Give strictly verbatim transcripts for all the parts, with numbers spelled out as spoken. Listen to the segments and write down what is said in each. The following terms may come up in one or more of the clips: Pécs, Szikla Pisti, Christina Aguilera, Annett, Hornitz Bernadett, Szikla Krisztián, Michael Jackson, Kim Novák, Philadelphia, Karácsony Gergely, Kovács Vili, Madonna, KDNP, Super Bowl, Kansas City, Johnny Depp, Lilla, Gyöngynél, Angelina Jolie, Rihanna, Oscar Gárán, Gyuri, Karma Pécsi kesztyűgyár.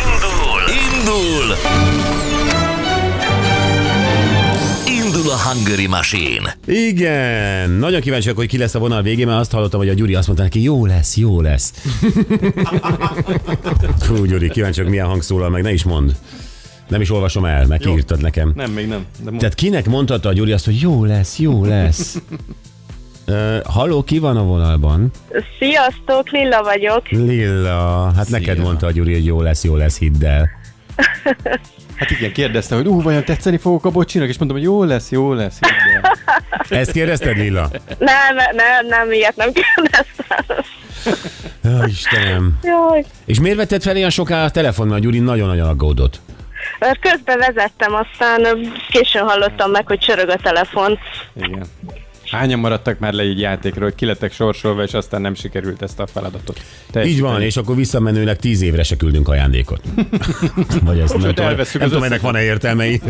Indul! Indul! Indul a Hungary Machine. Igen, nagyon kíváncsiak, hogy ki lesz a vonal végén, mert azt hallottam, hogy a Gyuri azt mondta neki, jó lesz, jó lesz. Fú, Gyuri, kíváncsiak, milyen hang szólal meg, ne is mondd. Nem is olvasom el, mert kiírtad nekem. Nem, még nem. De Tehát kinek mondhatta a Gyuri azt, hogy jó lesz, jó lesz. Uh, halló, ki van a vonalban? Sziasztok, Lilla vagyok. Lilla, hát Szia. Neked mondta a Gyuri, hogy jó lesz, jó lesz, hidd el. Hát igen, kérdeztem, hogy ú, vajon tetszeni fogok a bocsinak, és mondtam, hogy jó lesz, jó lesz, hidd el. Ezt kérdezted, Lilla? Nem, nem, nem, ilyet nem kérdeztem. Ó, Istenem. Jaj. És miért vetted fel ilyen soká a telefon, mert a Gyuri nagyon-nagyon aggódott? Mert közben vezettem, aztán későn hallottam meg, hogy csörög a telefon. Igen. Hányan maradtak már le egy játékról, hogy kilettek sorsolva, és aztán nem sikerült ezt a feladatot. Te Így van, te... és akkor visszamenőleg tíz évre se küldünk ajándékot. Vagy ezt nem tudom, nem tudom, ennek van-e értelmei?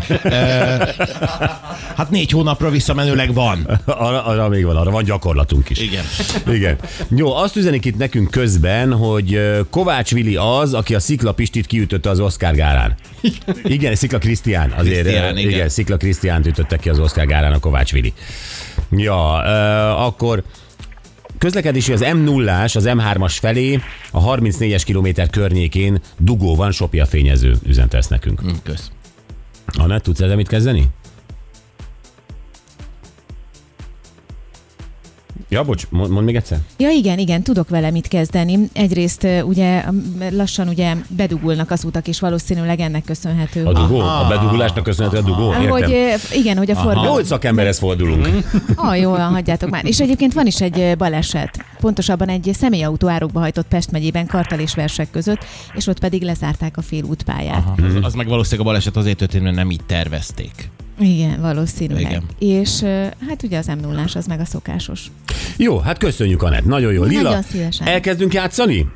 Hát négy hónapra visszamenőleg van. Arra, arra még van, arra van gyakorlatunk is. Igen. Igen. Jó, azt üzenik itt nekünk közben, hogy Kovács Vili az, aki a Szikla Pistit kiütötte az Oscar Gárán. Igen, Szikla Krisztián. Azért, Krisztián, igen. igen, Szikla Krisztiánt ütötte ki az Oscar Gárán a Kovács Vili. Ja, euh, akkor közlekedési az em nullás, az em hármas felé, a harmincnégyes kilométer környékén dugó van, sopja fényező, üzente ezt nekünk. Kösz. Annett, tudsz ezzel mit kezdeni? Ja, bocs, mondd még egyszer. Ja, igen, igen, tudok vele mit kezdeni. Egyrészt ugye lassan ugye bedugulnak az utak, és valószínűleg ennek köszönhető. A dugó? Aha. A bedugulásnak köszönhető a dugó? Értem. Hogy, igen, hogy a forgalom. Jól szakemberhez fordulunk. Ó, oh, jól van, hagyjátok már. És egyébként van is egy baleset. Pontosabban egy személyautó árokba hajtott Pest megyében Kartal és Verseg között, és ott pedig lezárták a félútpályát. Az, az meg valószínűleg a baleset azért történt, mert nem így tervezték. Igen, valószínűleg. Igen. És hát ugye az em nullás az meg a szokásos. Jó, hát köszönjük, Annett. Nagyon jó. Lilla, nagyon szívesen. Elkezdünk játszani?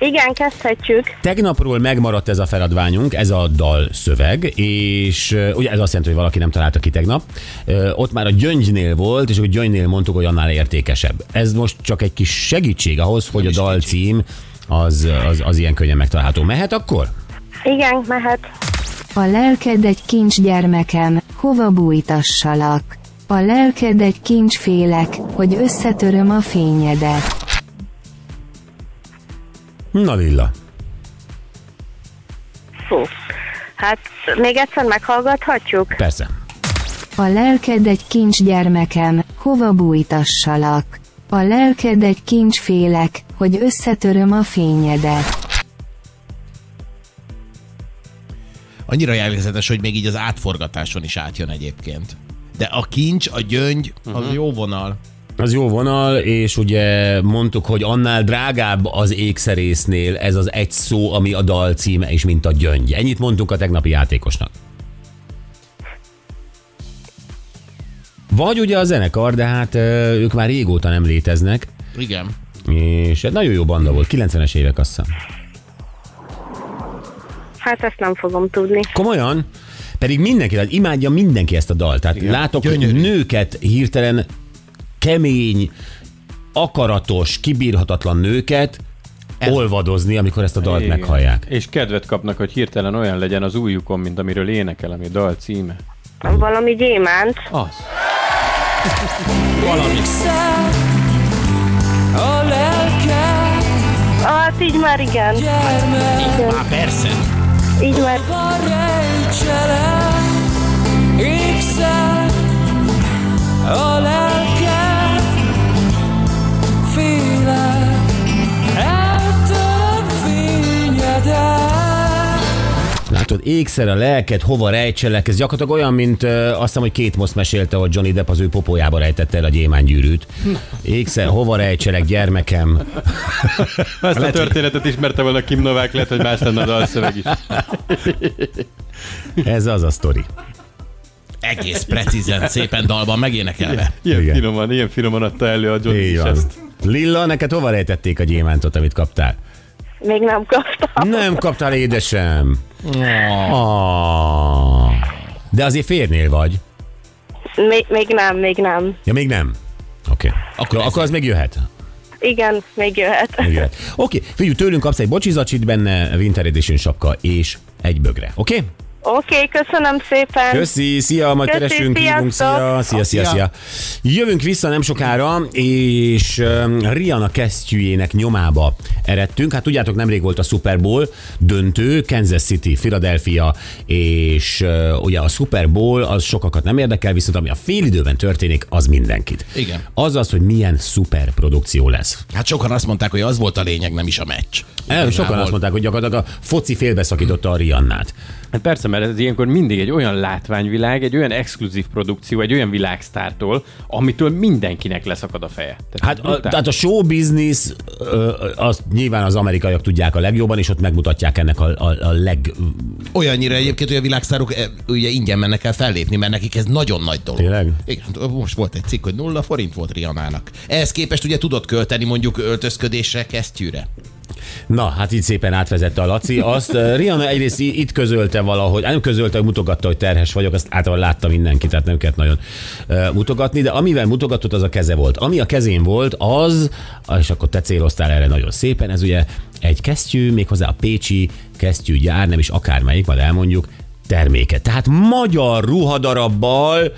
Igen, kezdhetjük. Tegnapról megmaradt ez a feladványunk, ez a dal szöveg, és ugye ez azt jelenti, hogy valaki nem találta ki tegnap. Ott már a Gyöngynél volt, és a Gyöngynél mondtuk, hogy annál értékesebb. Ez most csak egy kis segítség ahhoz, hogy nem a dal cím az, az, az ilyen könnyen megtalálható. Mehet akkor? Igen, mehet. A lelked egy kincs, gyermekem, hova bújtassalak? A lelked egy kincs, félek, hogy összetöröm a fényedet. Na, Lilla. Hú, hát még egyszer meghallgathatjuk? Persze. A lelked egy kincs, gyermekem, hova bújtassalak? A lelked egy kincs, félek, hogy összetöröm a fényedet. Annyira jellegzetes, hogy még így az átforgatáson is átjön egyébként. De a kincs, a gyöngy, az uh-huh. jó vonal. Az jó vonal, és ugye mondtuk, hogy annál drágább az ékszerésznél ez az egy szó, ami a dal címe is, mint a gyöngy. Ennyit mondtunk a tegnapi játékosnak. Vagy ugye a zenekar, de hát ők már régóta nem léteznek. Igen. És egy nagyon jó banda volt, kilencvenes évek, azt hiszem. Hát ezt nem fogom tudni. Komolyan? Pedig mindenki, tehát imádja mindenki ezt a dalt. Tehát igen, látok, gyönyörű. Hogy nőket hirtelen kemény, akaratos, kibírhatatlan nőket ez. Olvadozni, amikor ezt a dalt igen. meghallják. És kedvet kapnak, hogy hirtelen olyan legyen az újjukon, mint amiről énekel, ami dal címe. Valami gyémánt. Az. Valami. A lelked. Hát így már igen. Gyermek. Így már persze. Így már. Látod, ékszer a lelked, hova rejtselek? Ez gyakorlatilag olyan, mint ö, azt hiszem, hogy Kate Moss mesélte, hogy Johnny Depp az ő popójába rejtette el a gyémánygyűrűt. Ékszer, hova rejtselek, gyermekem? Ezt a történetet ismerte volna Kim Novák, lehet, hogy más lenne a dalszöveg is. Ez az a sztori. Egész precízen, szépen dalban megénekelve. Ilyen, ilyen finoman, ilyen finoman adta elő a Johnny is ezt. Lilla, neked hova rejtették a gyémántot, amit kaptál? Még nem kaptam. Nem kaptál, édesem. Oh. De azért férnél vagy? Még, még nem, még nem. Ja, még nem? Oké. Okay. Akkor, akkor, akkor az még jöhet? Igen, még jöhet. Igen. Oké, figyelj, tőlünk kapsz egy bocsizacsit, benne Winter Edition sapka és egy bögre, oké? Okay? Oké, okay, köszönöm szépen. Köszi, szia, majd Köszi, keresünk, hívunk, szia, szia, szia, szia. Jövünk vissza nem sokára, és Rihanna kesztyűjének nyomába eredtünk. Hát tudjátok, nemrég volt a Super Bowl döntő, Kansas City, Philadelphia, és uh, ugye a Super Bowl az sokakat nem érdekel, viszont ami a fél időben történik, az mindenkit. Igen. Az az, hogy milyen szuper produkció lesz. Hát sokan azt mondták, hogy az volt a lényeg, nem is a meccs. El, sokan azt mondták, hogy gyakorlatilag a foci félbeszakította a Rihannát. Hát persze, mert ez ilyenkor mindig egy olyan látványvilág, egy olyan exkluzív produkció, egy olyan világsztártól, amitől mindenkinek leszakad a feje. Tehát hát a, tehát a show business, azt nyilván az amerikaiak tudják a legjobban, és ott megmutatják ennek a, a, a leg... Olyannyira egyébként, hogy a világsztárok ugye ingyen mennek el fellépni, mert nekik ez nagyon nagy dolog. Tényleg? Igen, most volt egy cikk, hogy nulla forint volt Rihannának. Ehhez képest ugye tudod költeni mondjuk öltözködésre, kesztyűre. Na, hát így szépen átvezette a Laci azt. Rihanna egyrészt itt közölte valahogy, nem közölte, hogy mutogatta, hogy terhes vagyok, azt általában látta mindenki, tehát nem kellett nagyon mutogatni, de amivel mutogatott, az a keze volt. Ami a kezén volt, az, és akkor te céloztál erre nagyon szépen, ez ugye egy kesztyű, méghozzá a pécsi kesztyűgyár, nem is akármelyik, majd elmondjuk, terméke. Tehát magyar ruhadarabbal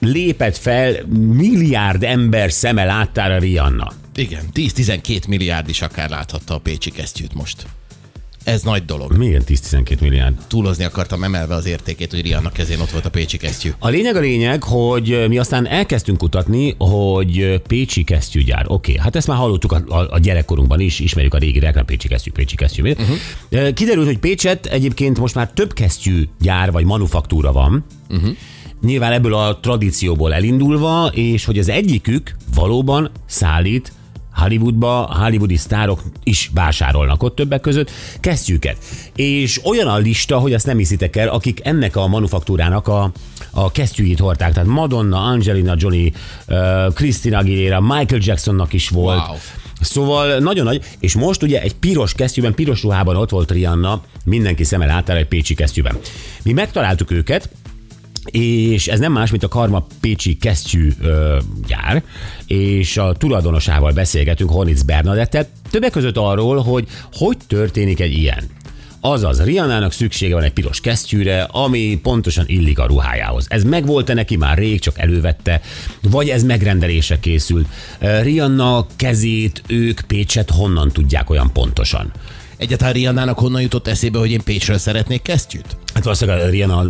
lépett fel milliárd ember szeme láttára Rihanna. Igen, tíz-tizenkét milliárd is akár láthatta a pécsi kesztyűt most. Ez nagy dolog. Milyen tíz-tizenkét milliárd? Túlozni akartam emelve az értékét, hogy Rihanna kezén ott volt a pécsi kesztyű. A lényeg a lényeg, hogy mi aztán elkezdtünk kutatni, hogy pécsi kesztyűgyár. Oké, okay, hát ezt már hallottuk a, a, a gyerekkorunkban is, ismerjük a régi reklám, pécsi kesztyű, pécsi kesztyű. Uh-huh. Kiderült, hogy Pécsett egyébként most már több kesztyűgyár vagy manufaktúra van. Uh-huh. Nyilván ebből a tradícióból elindulva, és hogy az egyikük valóban szállít Hollywoodba, hollywoodi sztárok is vásárolnak ott többek között kesztyűket. És olyan a lista, hogy azt nem hiszitek el, akik ennek a manufaktúrának a, a kesztyűjét hordták. Tehát Madonna, Angelina Jolie, uh, Christina Aguilera, Michael Jacksonnak is volt. Wow. Szóval nagyon nagy, és most ugye egy piros kesztyűben, piros ruhában ott volt Rihanna, mindenki szeme láttára egy pécsi kesztyűben. Mi megtaláltuk őket, és ez nem más, mint a Karma Pécsi kesztyűgyár, és a tulajdonosával beszélgetünk, Hornitz Bernadettet, többek között arról, hogy hogy történik egy ilyen. Azaz, Rihannának szüksége van egy piros kesztyűre, ami pontosan illik a ruhájához. Ez megvolt-e neki már rég, csak elővette, vagy ez megrendelése készült. Rihanna kezét ők Pécset honnan tudják olyan pontosan? Egyáltalán Rihannának honnan jutott eszébe, hogy én Pécsről szeretnék kesztyűt? Hát valószínűleg Rihanna,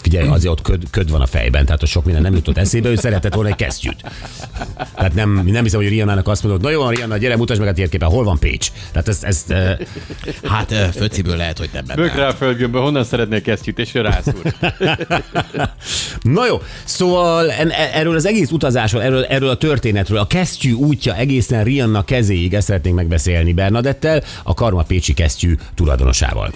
figyelj, azért ott köd, köd van a fejben, tehát sok minden nem jutott eszébe, ő szeretett volna egy kesztyűt. Tehát nem, nem hiszem, hogy Rihannának azt mondod, na jó, Rihanna, gyere, mutasd meg a térképen, hol van Pécs? Tehát ezt, ezt hát föciből lehet, hogy nem benne. Bökre a földgömbbe, honnan szeretnék kesztyűt, és ő rászúr. Na jó, szóval erről az egész utazásról, erről, erről a történetről, a kesztyű útja egészen Rihanna kezéig, ezt szeretnénk megbeszélni Bernadettel, a Karma Pécsi kesztyű tulajdonosával.